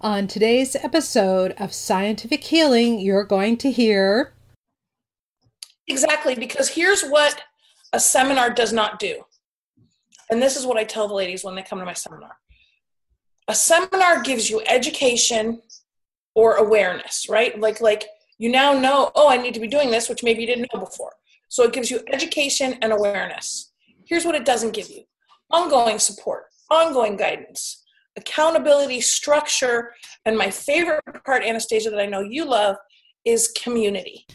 On today's episode of Scientific Healing, you're going to hear... Exactly, because here's what a seminar does not do. And this is what I tell the ladies when they come to my seminar. A seminar gives you education or awareness, right? Like you now know, oh, I need to be doing this, which maybe you didn't know before. So it gives you education and awareness. Here's what it doesn't give you. Ongoing support, ongoing guidance, accountability, structure, and my favorite part, Anastasia, that I know you love is community.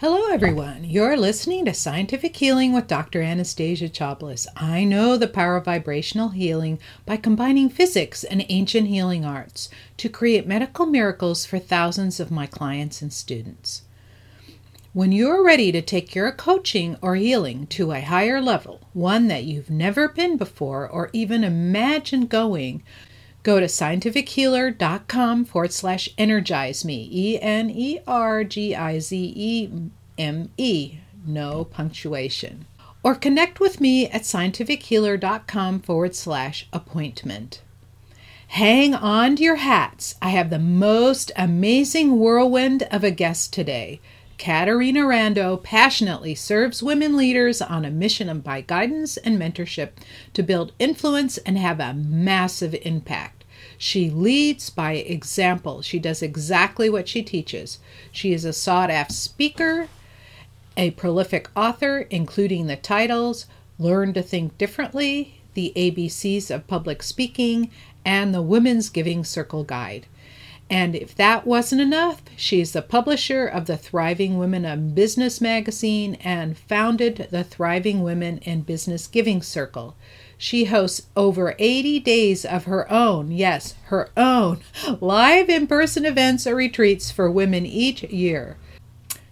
Hello, everyone. You're listening to Scientific Healing with Dr. Anastasia Chopelas. I know the power of vibrational healing by combining physics and ancient healing arts to create medical miracles for thousands of my clients and students. When you're ready to take your coaching or healing to a higher level, one that you've never been before or even imagined going, go to scientifichealer.com/energizeme, ENERGIZEME, no punctuation. Or connect with me at scientifichealer.com/appointment. Hang on to your hats. I have the most amazing whirlwind of a guest today. Caterina Rando passionately serves women leaders on a mission by guidance and mentorship to build influence and have a massive impact. She leads by example. She does exactly what she teaches. She is a sought-after speaker, a prolific author, including the titles Learn to Think Differently, The ABCs of Public Speaking, and The Women's Giving Circle Guide. And if that wasn't enough, she's the publisher of the Thriving Women in Business magazine and founded the Thriving Women in Business Giving Circle. She hosts over 80 days of her own, yes, her own, live in-person events or retreats for women each year.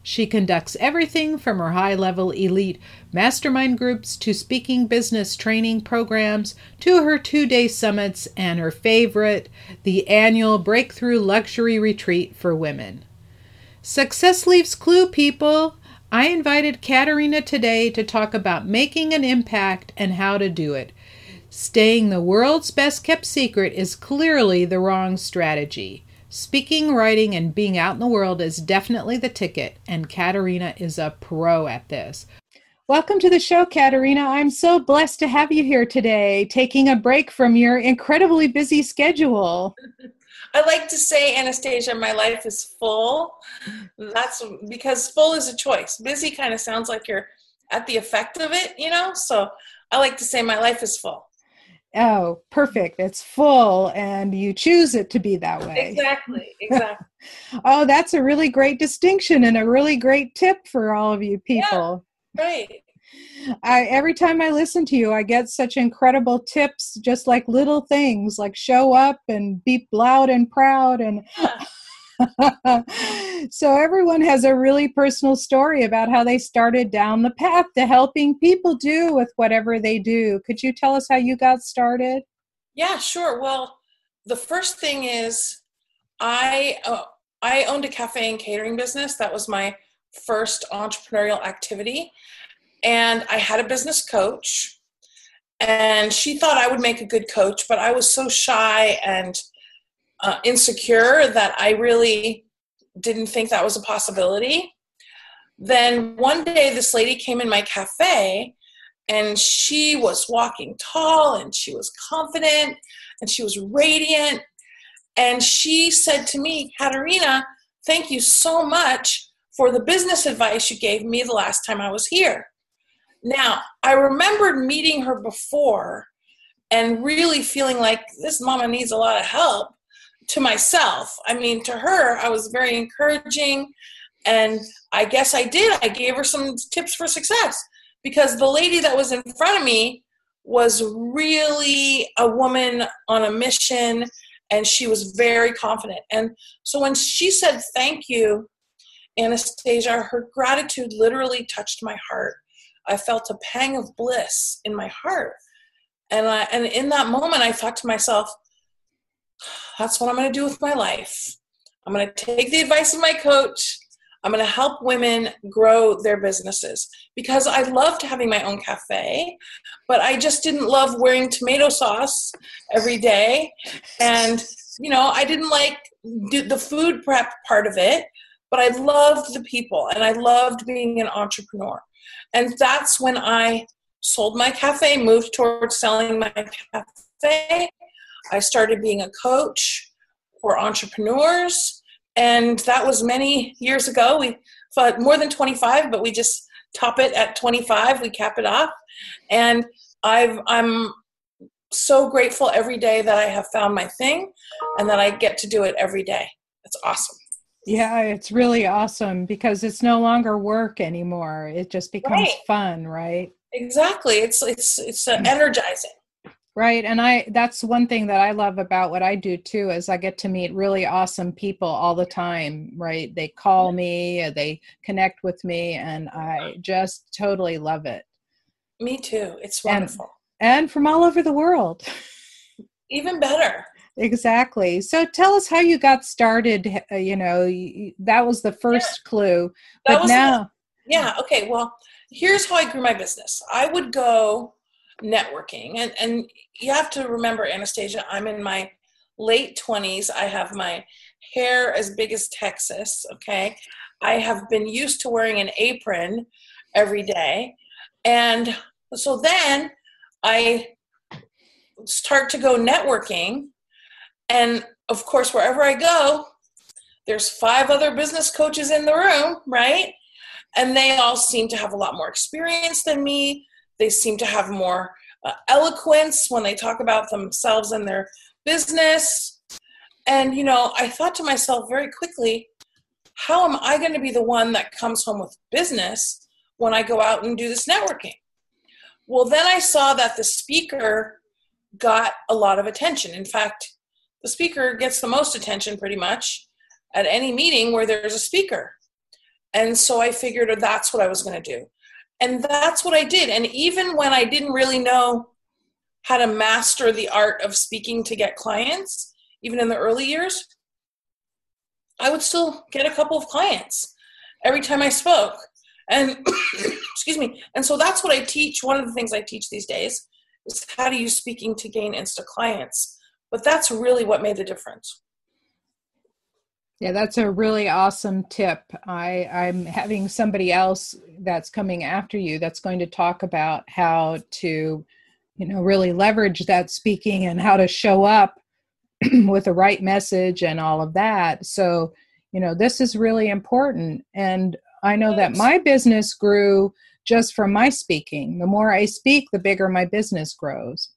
She conducts everything from her high-level elite mastermind groups to speaking business training programs to her two-day summits and her favorite, the annual Breakthrough Luxury Retreat for Women. Success leaves clue, people. I invited Caterina today to talk about making an impact and how to do it. Staying the world's best kept secret is clearly the wrong strategy. Speaking, writing, and being out in the world is definitely the ticket, and Caterina is a pro at this. Welcome to the show, Caterina. I'm so blessed to have you here today, taking a break from your incredibly busy schedule. I like to say, Anastasia, my life is full. That's because full is a choice. Busy kind of sounds like you're at the effect of it, you know? So I like to say my life is full. Oh, perfect. It's full and you choose it to be that way. Exactly. Oh, that's a really great distinction and a really great tip for all of you people. Yeah, right. Every time I listen to you, I get such incredible tips, just like little things like show up and be loud and proud. And So everyone has a really personal story about how they started down the path to helping people do with whatever they do. Could you tell us how you got started? Yeah, sure. Well, the first thing is I owned a cafe and catering business. That was my first entrepreneurial activity. And I had a business coach, and she thought I would make a good coach, but I was so shy and insecure that I really didn't think that was a possibility. Then one day this lady came in my cafe, and she was walking tall, and she was confident, and she was radiant. And she said to me, Caterina, thank you so much for the business advice you gave me the last time I was here. Now, I remembered meeting her before and really feeling like this mama needs a lot of help to myself. I mean, to her, I was very encouraging, and I guess I did. I gave her some tips for success because the lady that was in front of me was really a woman on a mission, and she was very confident. And so when she said thank you, Anastasia, her gratitude literally touched my heart. I felt a pang of bliss in my heart. And in that moment, I thought to myself, that's what I'm going to do with my life. I'm going to take the advice of my coach. I'm going to help women grow their businesses. Because I loved having my own cafe, but I just didn't love wearing tomato sauce every day and You know, I didn't like the food prep part of it, but I loved the people and I loved being an entrepreneur. And that's when I sold my cafe, moved towards selling my cafe. I started being a coach for entrepreneurs. And that was many years ago. We fought more than 25, but we just top it at 25. We cap it off. And I'm so grateful every day that I have found my thing and that I get to do it every day. It's awesome. Yeah, it's really awesome because it's no longer work anymore. It just becomes fun, right? Exactly. It's energizing. Right. And that's one thing that I love about what I do too, is I get to meet really awesome people all the time, right? They call me, they connect with me, and I just totally love it. Me too. It's wonderful. And from all over the world. Even better. Exactly. So tell us how you got started. You know, that was the first clue. That was now. Okay. Well, here's how I grew my business. I would go networking. And you have to remember, Anastasia, I'm in my late 20s. I have my hair as big as Texas, okay? I have been used to wearing an apron every day. And so then I start to go networking. And of course, wherever I go, there's 5 other business coaches in the room, right? And they all seem to have a lot more experience than me. They seem to have more eloquence when they talk about themselves and their business. And, you know, I thought to myself very quickly, how am I going to be the one that comes home with business when I go out and do this networking? Well, then I saw that the speaker got a lot of attention. In fact, the speaker gets the most attention pretty much at any meeting where there's a speaker. And so I figured that's what I was going to do. And that's what I did. And even when I didn't really know how to master the art of speaking to get clients, even in the early years, I would still get a couple of clients every time I spoke. And excuse me. And so that's what I teach. One of the things I teach these days is how to use speaking to gain Insta clients. But that's really what made the difference. Yeah, that's a really awesome tip. I'm having somebody else that's coming after you that's going to talk about how to, you know, really leverage that speaking and how to show up with the right message and all of that. So, you know, this is really important. And I know that my business grew just from my speaking. The more I speak, the bigger my business grows.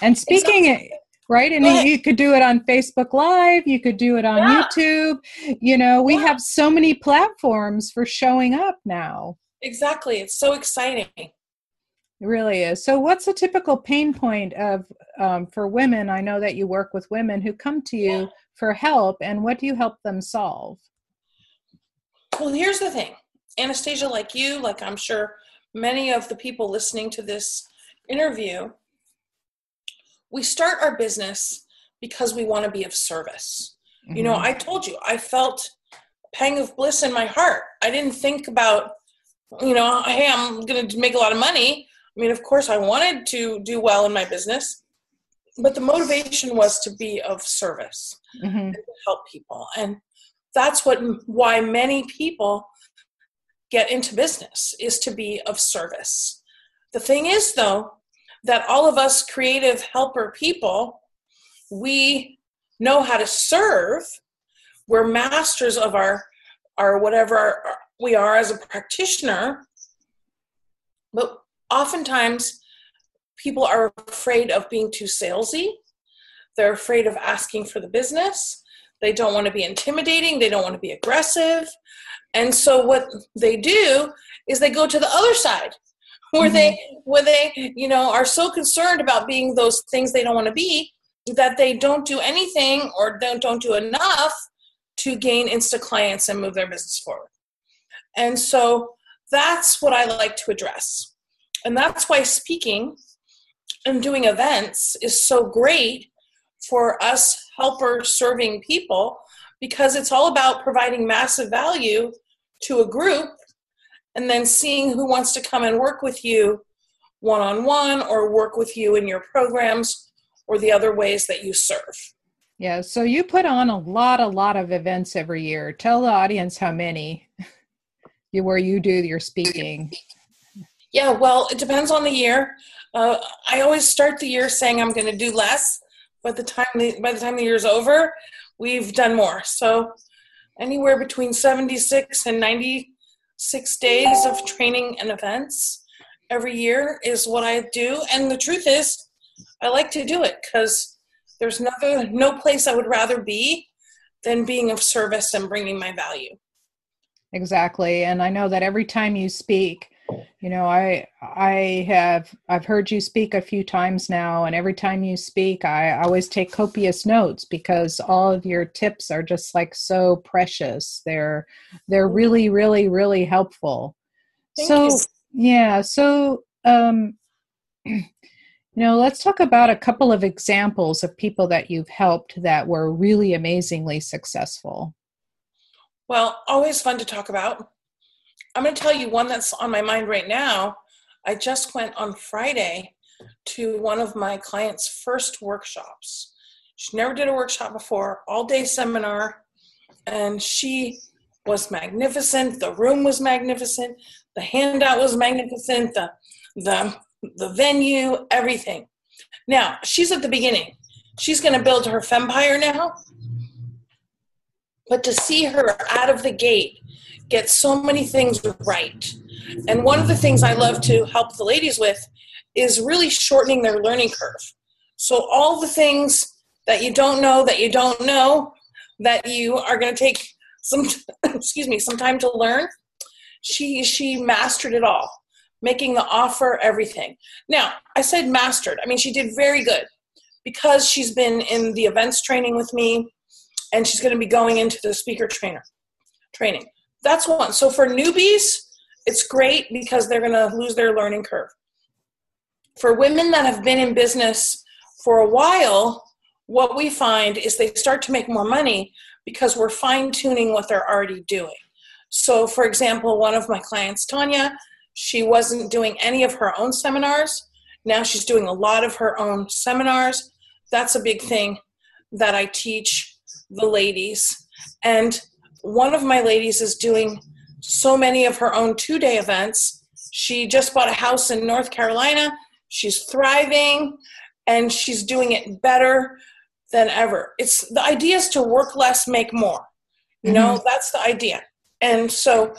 And speaking... Right? And you could do it on Facebook Live. You could do it on YouTube. You know, we have so many platforms for showing up now. Exactly. It's so exciting. It really is. So what's a typical pain point of for women? I know that you work with women who come to you for help. And what do you help them solve? Well, here's the thing. Anastasia, like you, like I'm sure many of the people listening to this interview, we start our business because we want to be of service. Mm-hmm. You know, I told you, I felt a pang of bliss in my heart. I didn't think about, you know, hey, I'm going to make a lot of money. I mean, of course, I wanted to do well in my business, but the motivation was to be of service and to help people. And that's why many people get into business, is to be of service. The thing is, though, that all of us creative helper people, we know how to serve. We're masters of our whatever we are as a practitioner. But oftentimes people are afraid of being too salesy. They're afraid of asking for the business. They don't want to be intimidating. They don't want to be aggressive. And so what they do is they go to the other side, where they, you know, are so concerned about being those things they don't want to be that they don't do anything or don't do enough to gain Insta clients and move their business forward. And so that's what I like to address. And that's why speaking and doing events is so great for us helper serving people, because it's all about providing massive value to a group and then seeing who wants to come and work with you one-on-one or work with you in your programs or the other ways that you serve. Yeah. So you put on a lot of events every year. Tell the audience how many where you do your speaking. Yeah. Well, it depends on the year. I always start the year saying I'm going to do less, but by the time the year's over, we've done more. So anywhere between 76 and 96 days of training and events every year is what I do. And the truth is, I like to do it because there's no place I would rather be than being of service and bringing my value. Exactly. And I know that every time you speak, you know, I've heard you speak a few times now, and every time you speak, I always take copious notes because all of your tips are just like so precious. They're really, really, really helpful. So let's talk about a couple of examples of people that you've helped that were really amazingly successful. Well, always fun to talk about. I'm going to tell you one that's on my mind right now. I just went on Friday to one of my clients' first workshops. She never did a workshop before, all-day seminar, and she was magnificent. The room was magnificent. The handout was magnificent. The venue, everything. Now, she's at the beginning. She's going to build her fempire now. But to see her out of the gate get so many things right. And one of the things I love to help the ladies with is really shortening their learning curve. So all the things that you don't know, that you are going to take some time to learn, she mastered it all. Making the offer, everything. Now, I said mastered. I mean, she did very good because she's been in the events training with me, and she's going to be going into the speaker trainer training. That's one. So for newbies, it's great because they're going to lose their learning curve. For women that have been in business for a while, what we find is they start to make more money because we're fine-tuning what they're already doing. So, for example, one of my clients, Tanya, she wasn't doing any of her own seminars. Now she's doing a lot of her own seminars. That's a big thing that I teach the ladies. And one of my ladies is doing so many of her own two-day events. She just bought a house in North Carolina. She's thriving, and she's doing it better than ever. It's the idea is to work less, make more. You know, that's the idea. And so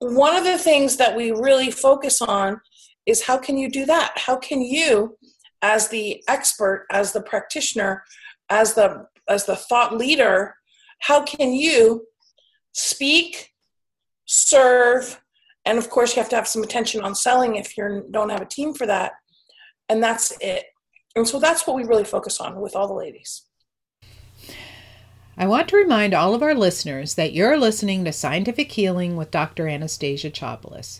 one of the things that we really focus on is how can you do that? How can you, as the expert, as the practitioner, as the thought leader, how can you speak, serve, and of course you have to have some attention on selling if you don't have a team for that, and that's it. And so that's what we really focus on with all the ladies. I want to remind all of our listeners that you're listening to Scientific Healing with Dr. Anastasia Chopelas.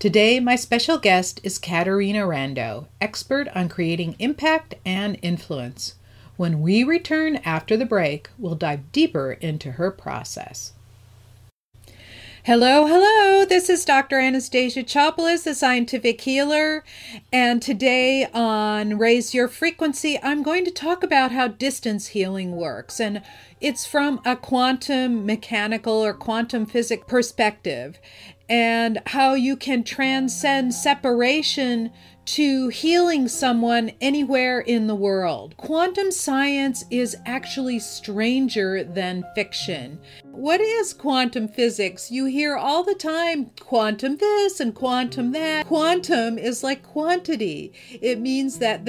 Today, my special guest is Caterina Rando, expert on creating impact and influence. When we return after the break, we'll dive deeper into her process. Hello, this is Dr. Anastasia Chopelas, the Scientific Healer, and today on Raise Your Frequency, I'm going to talk about how distance healing works, and it's from a quantum mechanical or quantum physics perspective, and how you can transcend separation to healing someone anywhere in the world. Quantum science is actually stranger than fiction. What is quantum physics? You hear all the time, quantum this and quantum that. Quantum is like quantity. It means that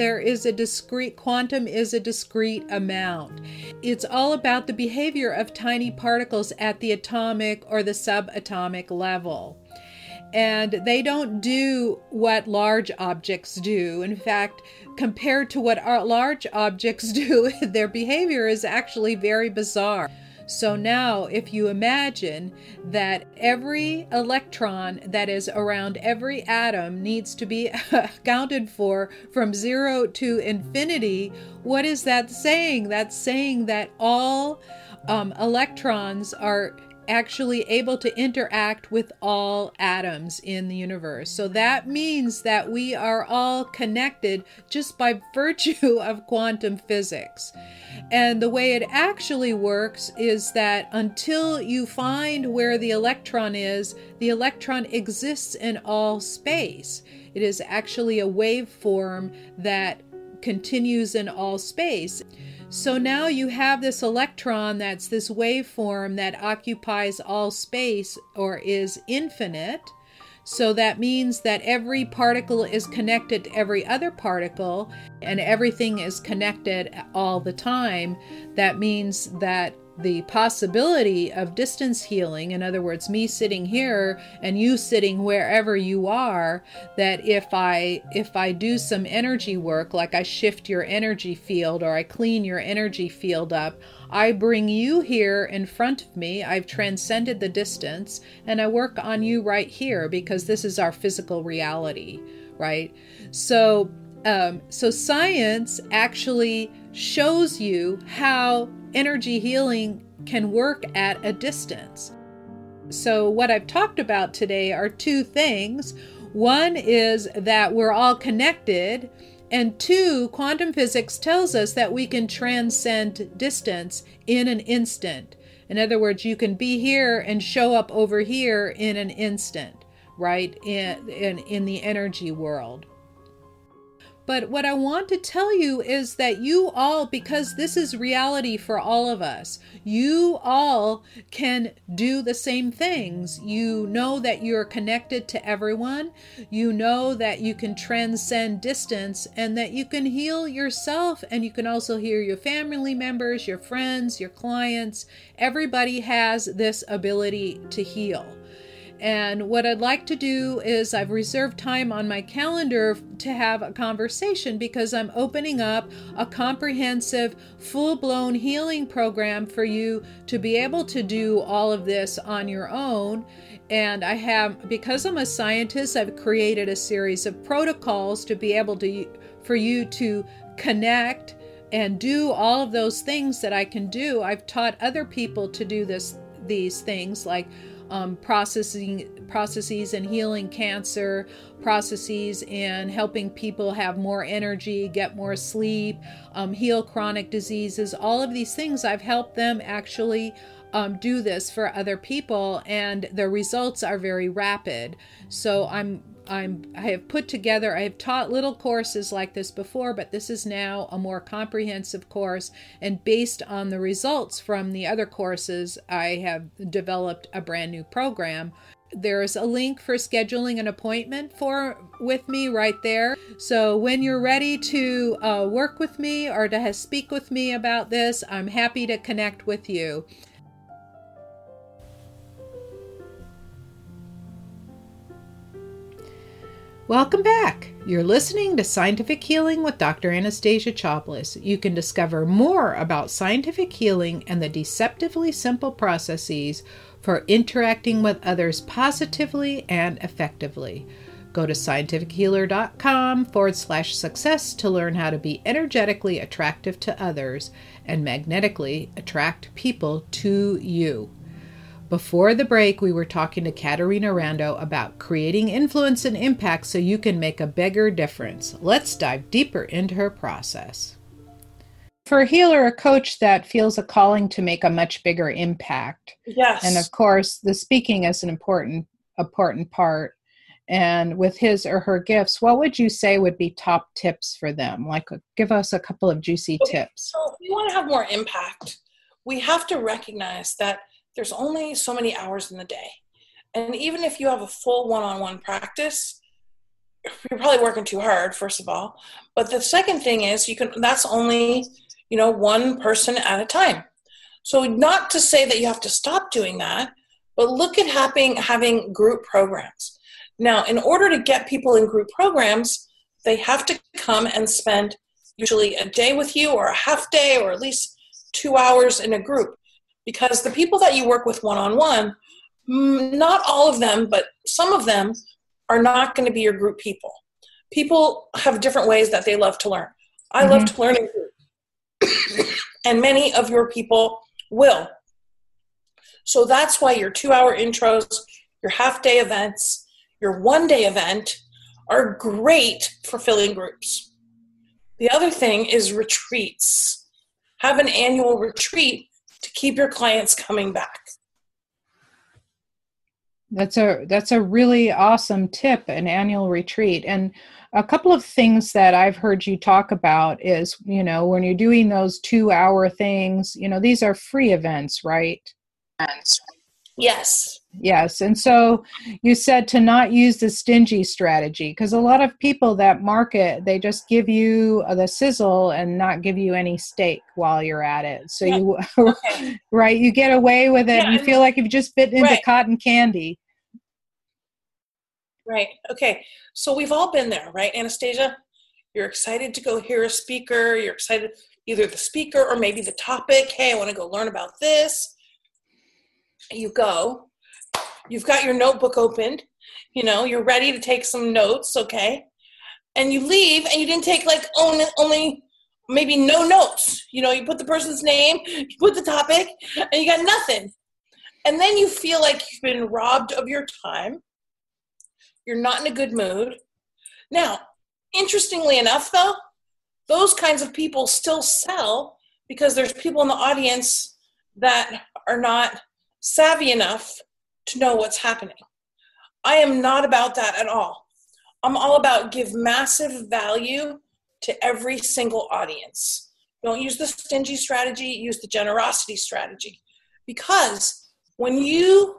quantum is a discrete amount. It's all about the behavior of tiny particles at the atomic or the subatomic level. And they don't do what large objects do. In fact, compared to what our large objects do, their behavior is actually very bizarre. So now, if you imagine that every electron that is around every atom needs to be accounted for from 0 to infinity, what is that saying? That's saying that all electrons are actually able to interact with all atoms in the universe. So that means that we are all connected just by virtue of quantum physics. And the way it actually works is that until you find where the electron is, the electron exists in all space. It is actually a waveform that continues in all space. So now you have this electron that's this waveform that occupies all space or is infinite. So that means that every particle is connected to every other particle and everything is connected all the time. That means that the possibility of distance healing, in other words, me sitting here and you sitting wherever you are, that if I do some energy work, like I shift your energy field or I clean your energy field up, I bring you here in front of me. I've transcended the distance and I work on you right here because this is our physical reality, right? So science actually shows you how energy healing can work at a distance. So what I've talked about today are two things. One is that we're all connected, and two, quantum physics tells us that we can transcend distance in an instant. In other words, you can be here and show up over here in an instant, right? In the energy world. But what I want to tell you is that you all, because this is reality for all of us, you all can do the same things. You know that you're connected to everyone. You know that you can transcend distance and that you can heal yourself. And you can also heal your family members, your friends, your clients. Everybody has this ability to heal. And what I'd like to do is I've reserved time on my calendar to have a conversation because I'm opening up a comprehensive, full-blown healing program for you to be able to do all of this on your own. And I have, because I'm a scientist, I've created a series of protocols to be able to, for you to connect and do all of those things that I can do. I've taught other people to do these things like processes in healing cancer, processes in helping people have more energy, get more sleep, heal chronic diseases, all of these things. I've helped them actually do this for other people, and the results are very rapid. So I have taught little courses like this before, but this is now a more comprehensive course, and based on the results from the other courses, I have developed a brand new program. There is a link for scheduling an appointment with me right there. So when you're ready to work with me or to speak with me about this, I'm happy to connect with you. Welcome back. You're listening to Scientific Healing with Dr. Anastasia Chopelas. You can discover more about scientific healing and the deceptively simple processes for interacting with others positively and effectively. Go to scientifichealer.com/success to learn how to be energetically attractive to others and magnetically attract people to you. Before the break, we were talking to Caterina Rando about creating influence and impact so you can make a bigger difference. Let's dive deeper into her process. For a healer, a coach that feels a calling to make a much bigger impact. Yes. And of course, the speaking is an important part. And with his or her gifts, what would you say would be top tips for them? Like, give us a couple of juicy tips. So if we want to have more impact, we have to recognize that there's only so many hours in the day. And even if you have a full one-on-one practice, you're probably working too hard, first of all. But the second thing is that's only, one person at a time. So not to say that you have to stop doing that, but look at having group programs. Now, in order to get people in group programs, they have to come and spend usually a day with you or a half day or at least 2 hours in a group. Because the people that you work with one-on-one, not all of them, but some of them are not going to be your group people. People have different ways that they love to learn. I love to learn in group. And many of your people will. So that's why your 2-hour intros, your half-day events, your one-day event are great for filling groups. The other thing is retreats. Have an annual retreat to keep your clients coming back. That's a really awesome tip, an annual retreat. And a couple of things that I've heard you talk about is, you know, when you're doing those 2-hour things, you know, these are free events, right? Yes. Yes. And so you said to not use the stingy strategy, because a lot of people that market, they just give you the sizzle and not give you any steak while you're at it. So yeah. Right, you get away with it. Yeah. And you feel like you've just bitten into cotton candy. Right. Okay. So we've all been there, right, Anastasia? You're excited to go hear a speaker. You're excited, either the speaker or maybe the topic. Hey, I want to go learn about this. You go, you've got your notebook opened, you know, you're ready to take some notes, okay? And you leave and you didn't take like only maybe no notes. You know, you put the person's name, you put the topic, and you got nothing. And then you feel like you've been robbed of your time. You're not in a good mood. Now, interestingly enough though, those kinds of people still sell because there's people in the audience that are not savvy enough to know what's happening. I am not about that at all. I'm all about give massive value to every single audience. Don't use the stingy strategy, use the generosity strategy. Because when you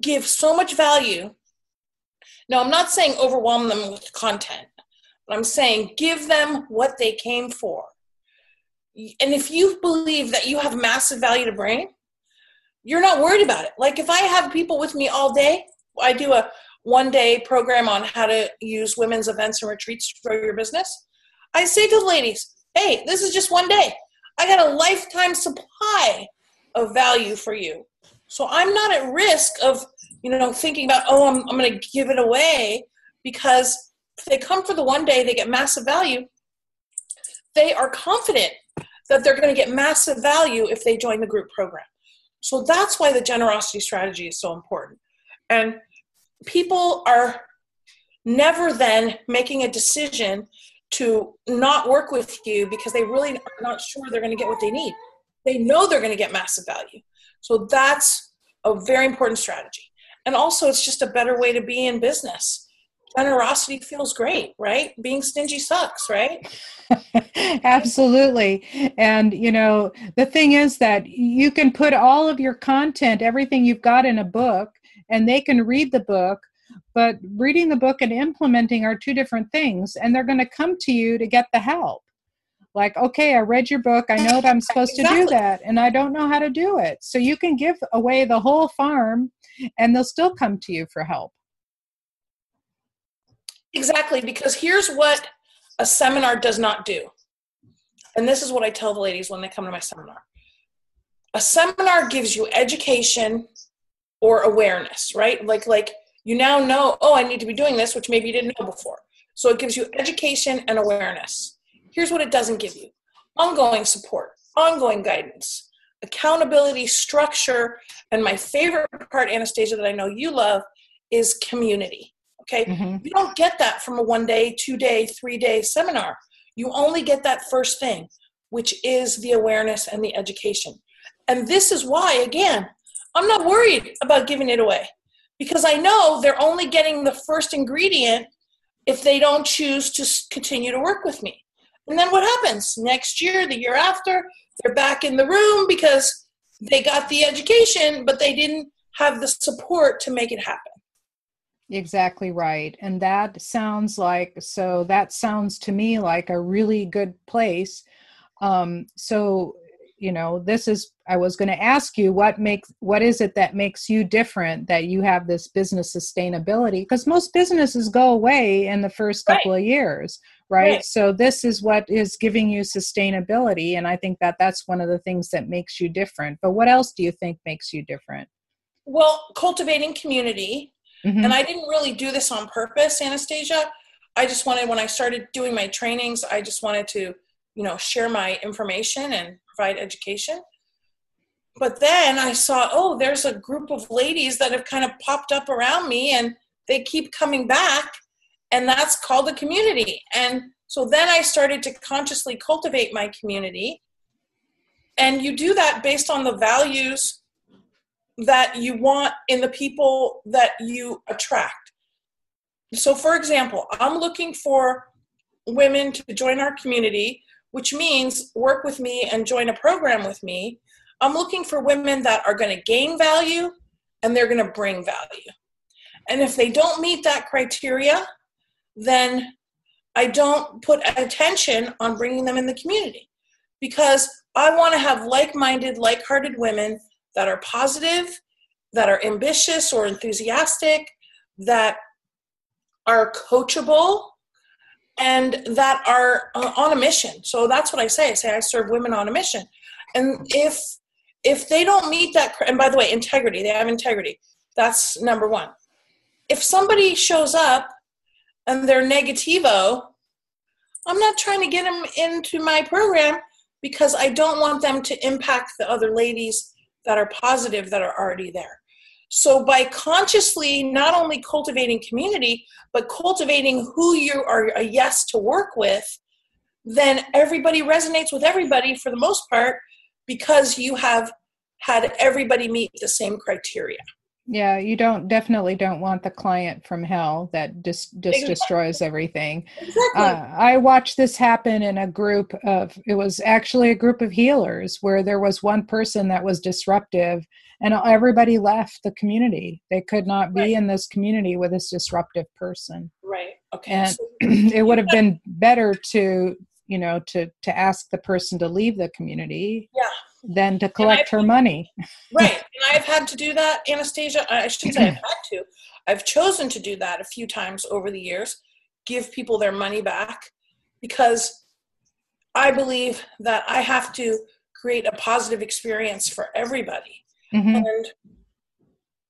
give so much value, now I'm not saying overwhelm them with content, but I'm saying give them what they came for. And if you believe that you have massive value to bring, you're not worried about it. Like if I have people with me all day, I do a one-day program on how to use women's events and retreats to grow your business. I say to the ladies, hey, this is just one day. I got a lifetime supply of value for you. So I'm not at risk of, you know, thinking about, oh, I'm going to give it away, because if they come for the one day, they get massive value. They are confident that they're going to get massive value if they join the group program. So that's why the generosity strategy is so important. And people are never then making a decision to not work with you because they really are not sure they're going to get what they need. They know they're going to get massive value. So that's a very important strategy. And also it's just a better way to be in business. Generosity feels great, right? Being stingy sucks, right? Absolutely. And, you know, the thing is that you can put all of your content, everything you've got in a book, and they can read the book, but reading the book and implementing are two different things. And they're going to come to you to get the help. Like, okay, I read your book. I know that I'm supposed to do that, and I don't know how to do it. So you can give away the whole farm and they'll still come to you for help. Exactly, because here's what a seminar does not do. And this is what I tell the ladies when they come to my seminar. A seminar gives you education or awareness, right? Like you now know, oh, I need to be doing this, which maybe you didn't know before. So it gives you education and awareness. Here's what it doesn't give you. Ongoing support, ongoing guidance, accountability, structure, and my favorite part, Anastasia, that I know you love is community. Okay, mm-hmm. You don't get that from a 1-day, 2-day, 3-day seminar. You only get that first thing, which is the awareness and the education. And this is why, again, I'm not worried about giving it away, because I know they're only getting the first ingredient if they don't choose to continue to work with me. And then what happens? Next year, the year after, they're back in the room because they got the education, but they didn't have the support to make it happen. Exactly right. And that sounds to me like a really good place. So, you know, I was going to ask you what is it that makes you different, that you have this business sustainability, because most businesses go away in the first couple of years, right? So this is what is giving you sustainability. And I think that that's one of the things that makes you different. But what else do you think makes you different? Well, cultivating community. Mm-hmm. And I didn't really do this on purpose, Anastasia. I just wanted, when I started doing my trainings, I just wanted to, you know, share my information and provide education. But then I saw, oh, there's a group of ladies that have kind of popped up around me and they keep coming back, and that's called a community. And so then I started to consciously cultivate my community. And you do that based on the values that you want in the people that you attract. So for example, I'm looking for women to join our community, which means work with me and join a program with me. I'm looking for women that are going to gain value and they're going to bring value. And if they don't meet that criteria, then I don't put attention on bringing them in the community, because I want to have like-minded, like-hearted women that are positive, that are ambitious or enthusiastic, that are coachable, and that are on a mission. So that's what I say. I say I serve women on a mission. And if they don't meet that, and by the way, integrity, they have integrity. That's number one. If somebody shows up and they're negativo, I'm not trying to get them into my program, because I don't want them to impact the other ladies that are positive that are already there. So by consciously not only cultivating community, but cultivating who you are a yes to work with, then everybody resonates with everybody for the most part, because you have had everybody meet the same criteria. Yeah, you don't want the client from hell that just destroys everything. Exactly. I watched this happen in a group of, it was actually a group of healers, where there was one person that was disruptive and everybody left the community. They could not be in this community with this disruptive person. Right. Okay. And it would have been better to, you know, to ask the person to leave the community. Yeah. Than to collect her money. Right. And I've had to do that, Anastasia. I shouldn't say I've had to. I've chosen to do that a few times over the years, give people their money back, because I believe that I have to create a positive experience for everybody. Mm-hmm. And,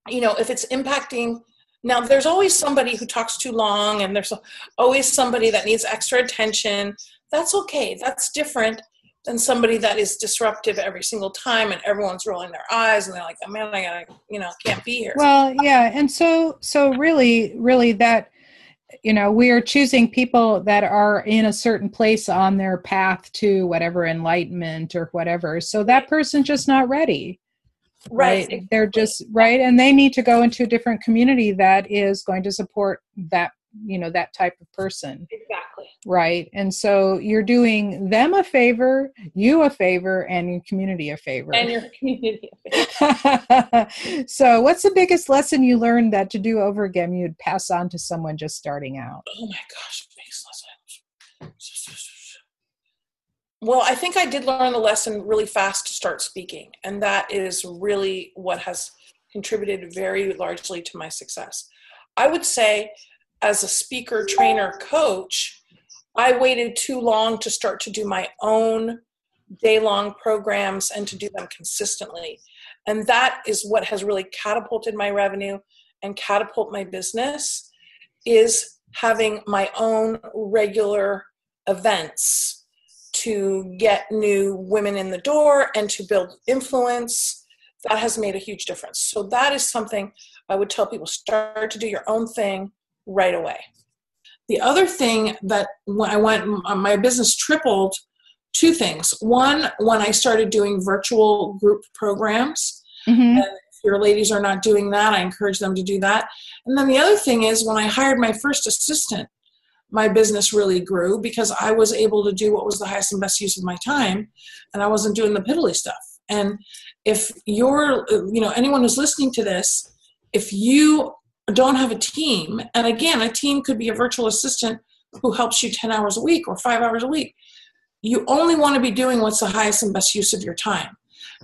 you know, if it's impacting, now there's always somebody who talks too long, and there's always somebody that needs extra attention. That's okay. That's different than somebody that is disruptive every single time and everyone's rolling their eyes and they're like, oh man, I gotta, you know, can't be here. Well, yeah. And so really that, you know, we are choosing people that are in a certain place on their path to whatever enlightenment or whatever. So that person's just not ready. Right. They're just right. And they need to go into a different community that is going to support that, you know, that type of person. Exactly. Right. And so you're doing them a favor, you a favor, and your community a favor. So what's the biggest lesson you learned that to do over again you'd pass on to someone just starting out? Oh my gosh, biggest lesson. Well, I think I did learn the lesson really fast to start speaking. And that is really what has contributed very largely to my success. I would say, as a speaker, trainer, coach, I waited too long to start to do my own day-long programs and to do them consistently. And that is what has really catapulted my revenue and catapult my business, is having my own regular events to get new women in the door and to build influence. That has made a huge difference. So that is something I would tell people, start to do your own thing right away. The other thing that when I went, my business tripled, two things. One, when I started doing virtual group programs, mm-hmm. and if your ladies are not doing that, I encourage them to do that. And then the other thing is, when I hired my first assistant, my business really grew, because I was able to do what was the highest and best use of my time, and I wasn't doing the piddly stuff. And if you're, you know, anyone who's listening to this, if you don't have a team, and again, a team could be a virtual assistant who helps you 10 hours a week or 5 hours a week. You only want to be doing what's the highest and best use of your time.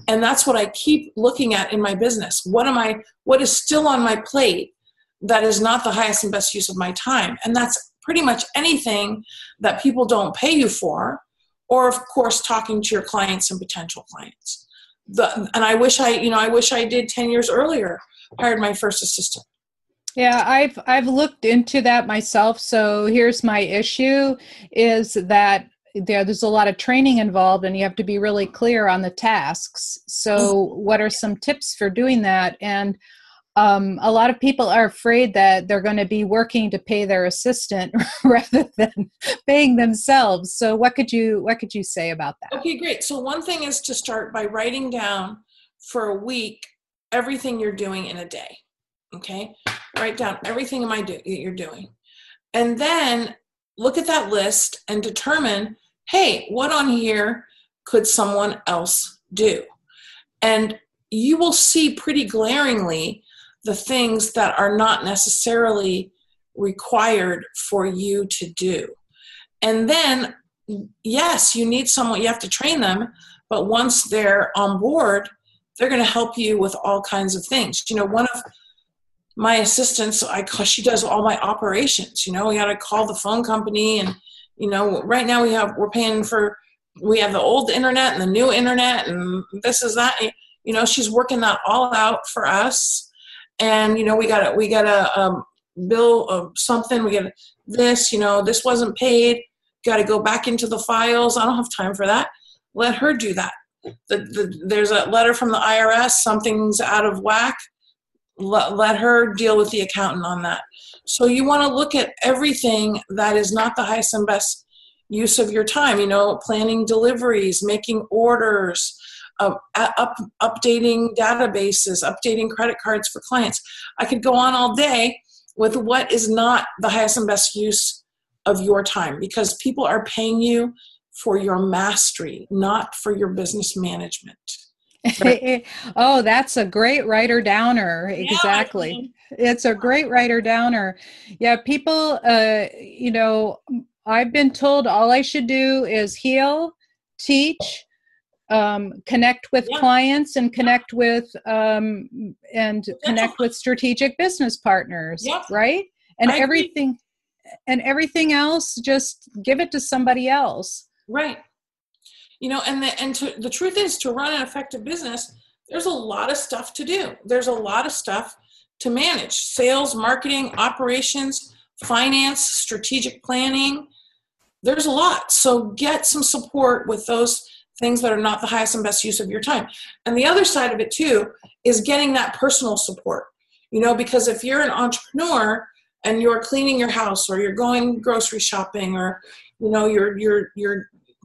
And that's what I keep looking at in my business. What is still on my plate that is not the highest and best use of my time? And that's pretty much anything that people don't pay you for, or of course, talking to your clients and potential clients. And I wish I did 10 years earlier, hired my first assistant. Yeah, I've looked into that myself. So here's my issue, is that there's a lot of training involved and you have to be really clear on the tasks. So what are some tips for doing that? And a lot of people are afraid that they're going to be working to pay their assistant rather than paying themselves. So what could you say about that? Okay, great. So one thing is to start by writing down for a week everything you're doing in a day. Okay? Write down everything you're doing. And then look at that list and determine, hey, what on here could someone else do? And you will see pretty glaringly the things that are not necessarily required for you to do. And then, yes, you need someone, you have to train them, but once they're on board, they're going to help you with all kinds of things. You know, one of my assistants, she does all my operations. You know, we got to call the phone company, and you know, right now we have the old internet and the new internet, and this is that. You know, she's working that all out for us, and you know, we got to bill of something. We got this. You know, this wasn't paid. Got to go back into the files. I don't have time for that. Let her do that. There's a letter from the IRS. Something's out of whack. Let her deal with the accountant on that. So you want to look at everything that is not the highest and best use of your time. You know, planning deliveries, making orders, updating databases, updating credit cards for clients. I could go on all day with what is not the highest and best use of your time, because people are paying you for your mastery, not for your business management. Right. Oh, that's a great writer downer. Exactly. Yeah, it's a great writer downer. Yeah, people, you know, I've been told all I should do is heal, teach, connect with clients, and connect with with strategic business partners, right? And everything else, just give it to somebody else. Right. You know, the truth is, to run an effective business, there's a lot of stuff to do. There's a lot of stuff to manage: sales, marketing, operations, finance, strategic planning. There's a lot. So get some support with those things that are not the highest and best use of your time. And the other side of it too is getting that personal support, you know, because if you're an entrepreneur and you're cleaning your house, or you're going grocery shopping, or, you know, you're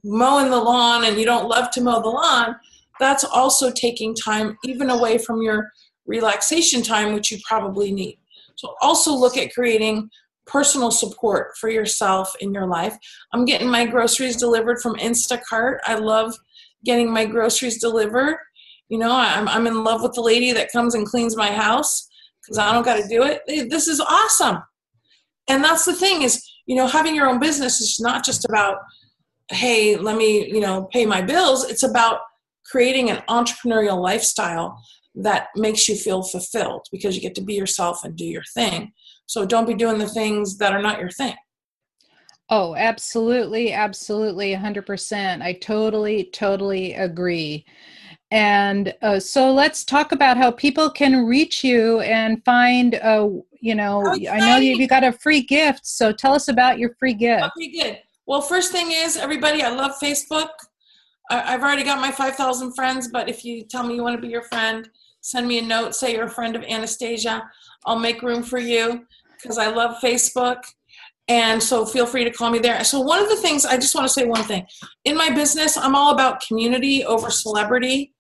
mowing the lawn and you don't love to mow the lawn, that's also taking time even away from your relaxation time, which you probably need. So also look at creating personal support for yourself in your life. I'm getting my groceries delivered from Instacart. I love getting my groceries delivered. You know, I'm in love with the lady that comes and cleans my house because I don't got to do it. This is awesome. And that's the thing is, you know, having your own business is not just about, hey, let me, you know, pay my bills. It's about creating an entrepreneurial lifestyle that makes you feel fulfilled because you get to be yourself and do your thing. So don't be doing the things that are not your thing. Oh, absolutely. Absolutely. 100%. I totally agree. And so let's talk about how people can reach you and find, you know, okay. I know you got a free gift. So tell us about your free gift. Okay, good. Well, first thing is, everybody, I love Facebook. I've already got my 5,000 friends, but if you tell me you want to be your friend, send me a note, say you're a friend of Anastasia. I'll make room for you because I love Facebook. And so feel free to call me there. So one of the things, I just want to say one thing. In my business, I'm all about community over celebrity.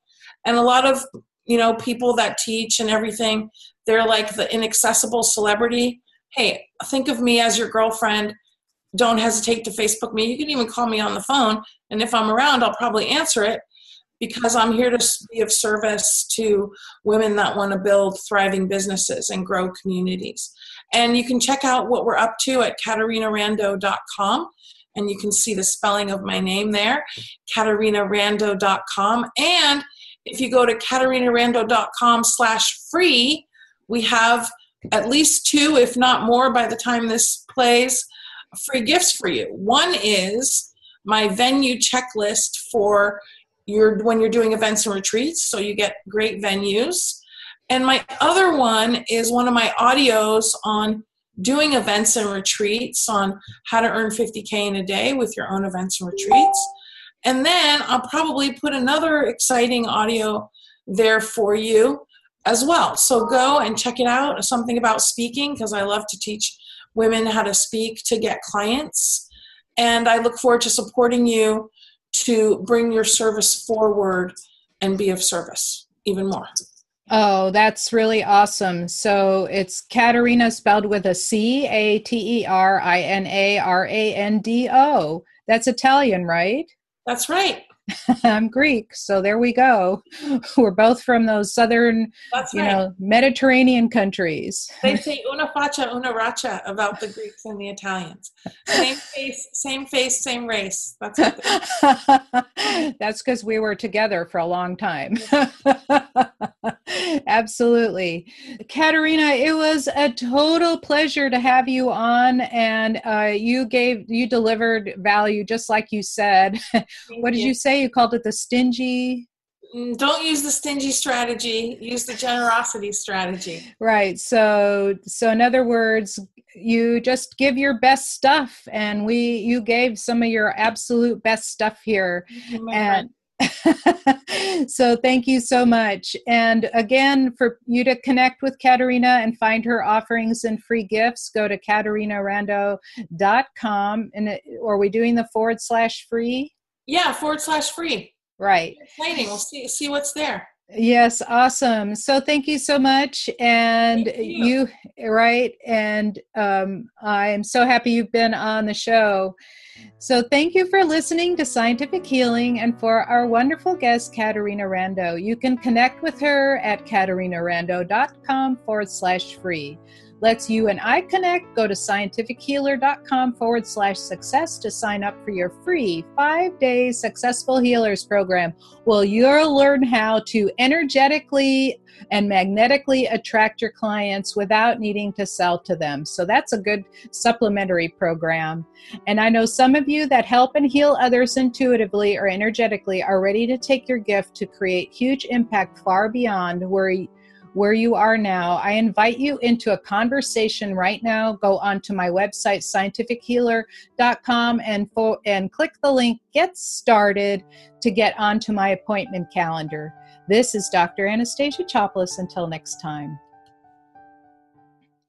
And a lot of, you know, people that teach and everything, they're like the inaccessible celebrity. Hey, think of me as your girlfriend. Don't hesitate to Facebook me. You can even call me on the phone. And if I'm around, I'll probably answer it because I'm here to be of service to women that want to build thriving businesses and grow communities. And you can check out what we're up to at CaterinaRando.com. And you can see the spelling of my name there, CaterinaRando.com. And if you go to CaterinaRando.com/free, we have at least 2, if not more, by the time this plays, free gifts for you. One is my venue checklist for when you're doing events and retreats, so you get great venues. And my other one is one of my audios on doing events and retreats on how to earn $50K in a day with your own events and retreats. And then I'll probably put another exciting audio there for you as well. So go and check it out. Something about speaking, because I love to teach women how to speak to get clients. And I look forward to supporting you to bring your service forward and be of service even more. Oh, that's really awesome. So it's Caterina spelled with a C, Caterinarando. That's Italian, right? That's right. I'm Greek, so there we go. We're both from those southern, Mediterranean countries. They say una faccia, una raccia about the Greeks and the Italians. Same face, same race. That's what that's because we were together for a long time. Absolutely. Caterina, it was a total pleasure to have you on, and you delivered value just like you said. What did you say? You called it the stingy. Don't use the stingy strategy. Use the generosity strategy. Right. So in other words, you just give your best stuff, and you gave some of your absolute best stuff here. So thank you so much. And again, for you to connect with Caterina and find her offerings and free gifts, go to CaterinaRando.com. And are we doing the /free? Yeah, /free. Right. Exciting. We'll see what's there. Yes. Awesome. So thank you so much. And you, right. And I'm so happy you've been on the show. So thank you for listening to Scientific Healing and for our wonderful guest, Caterina Rando. You can connect with her at CaterinaRando.com /free. Let's you and I connect. Go to scientifichealer.com /success to sign up for your free 5-day Successful Healers program. Well, you'll learn how to energetically and magnetically attract your clients without needing to sell to them. So that's a good supplementary program. And I know some of you that help and heal others intuitively or energetically are ready to take your gift to create huge impact far beyond where you are now. I invite you into a conversation right now. Go onto my website, scientifichealer.com, and click the link, Get Started, to get onto my appointment calendar. This is Dr. Anastasia Chopelas. Until next time.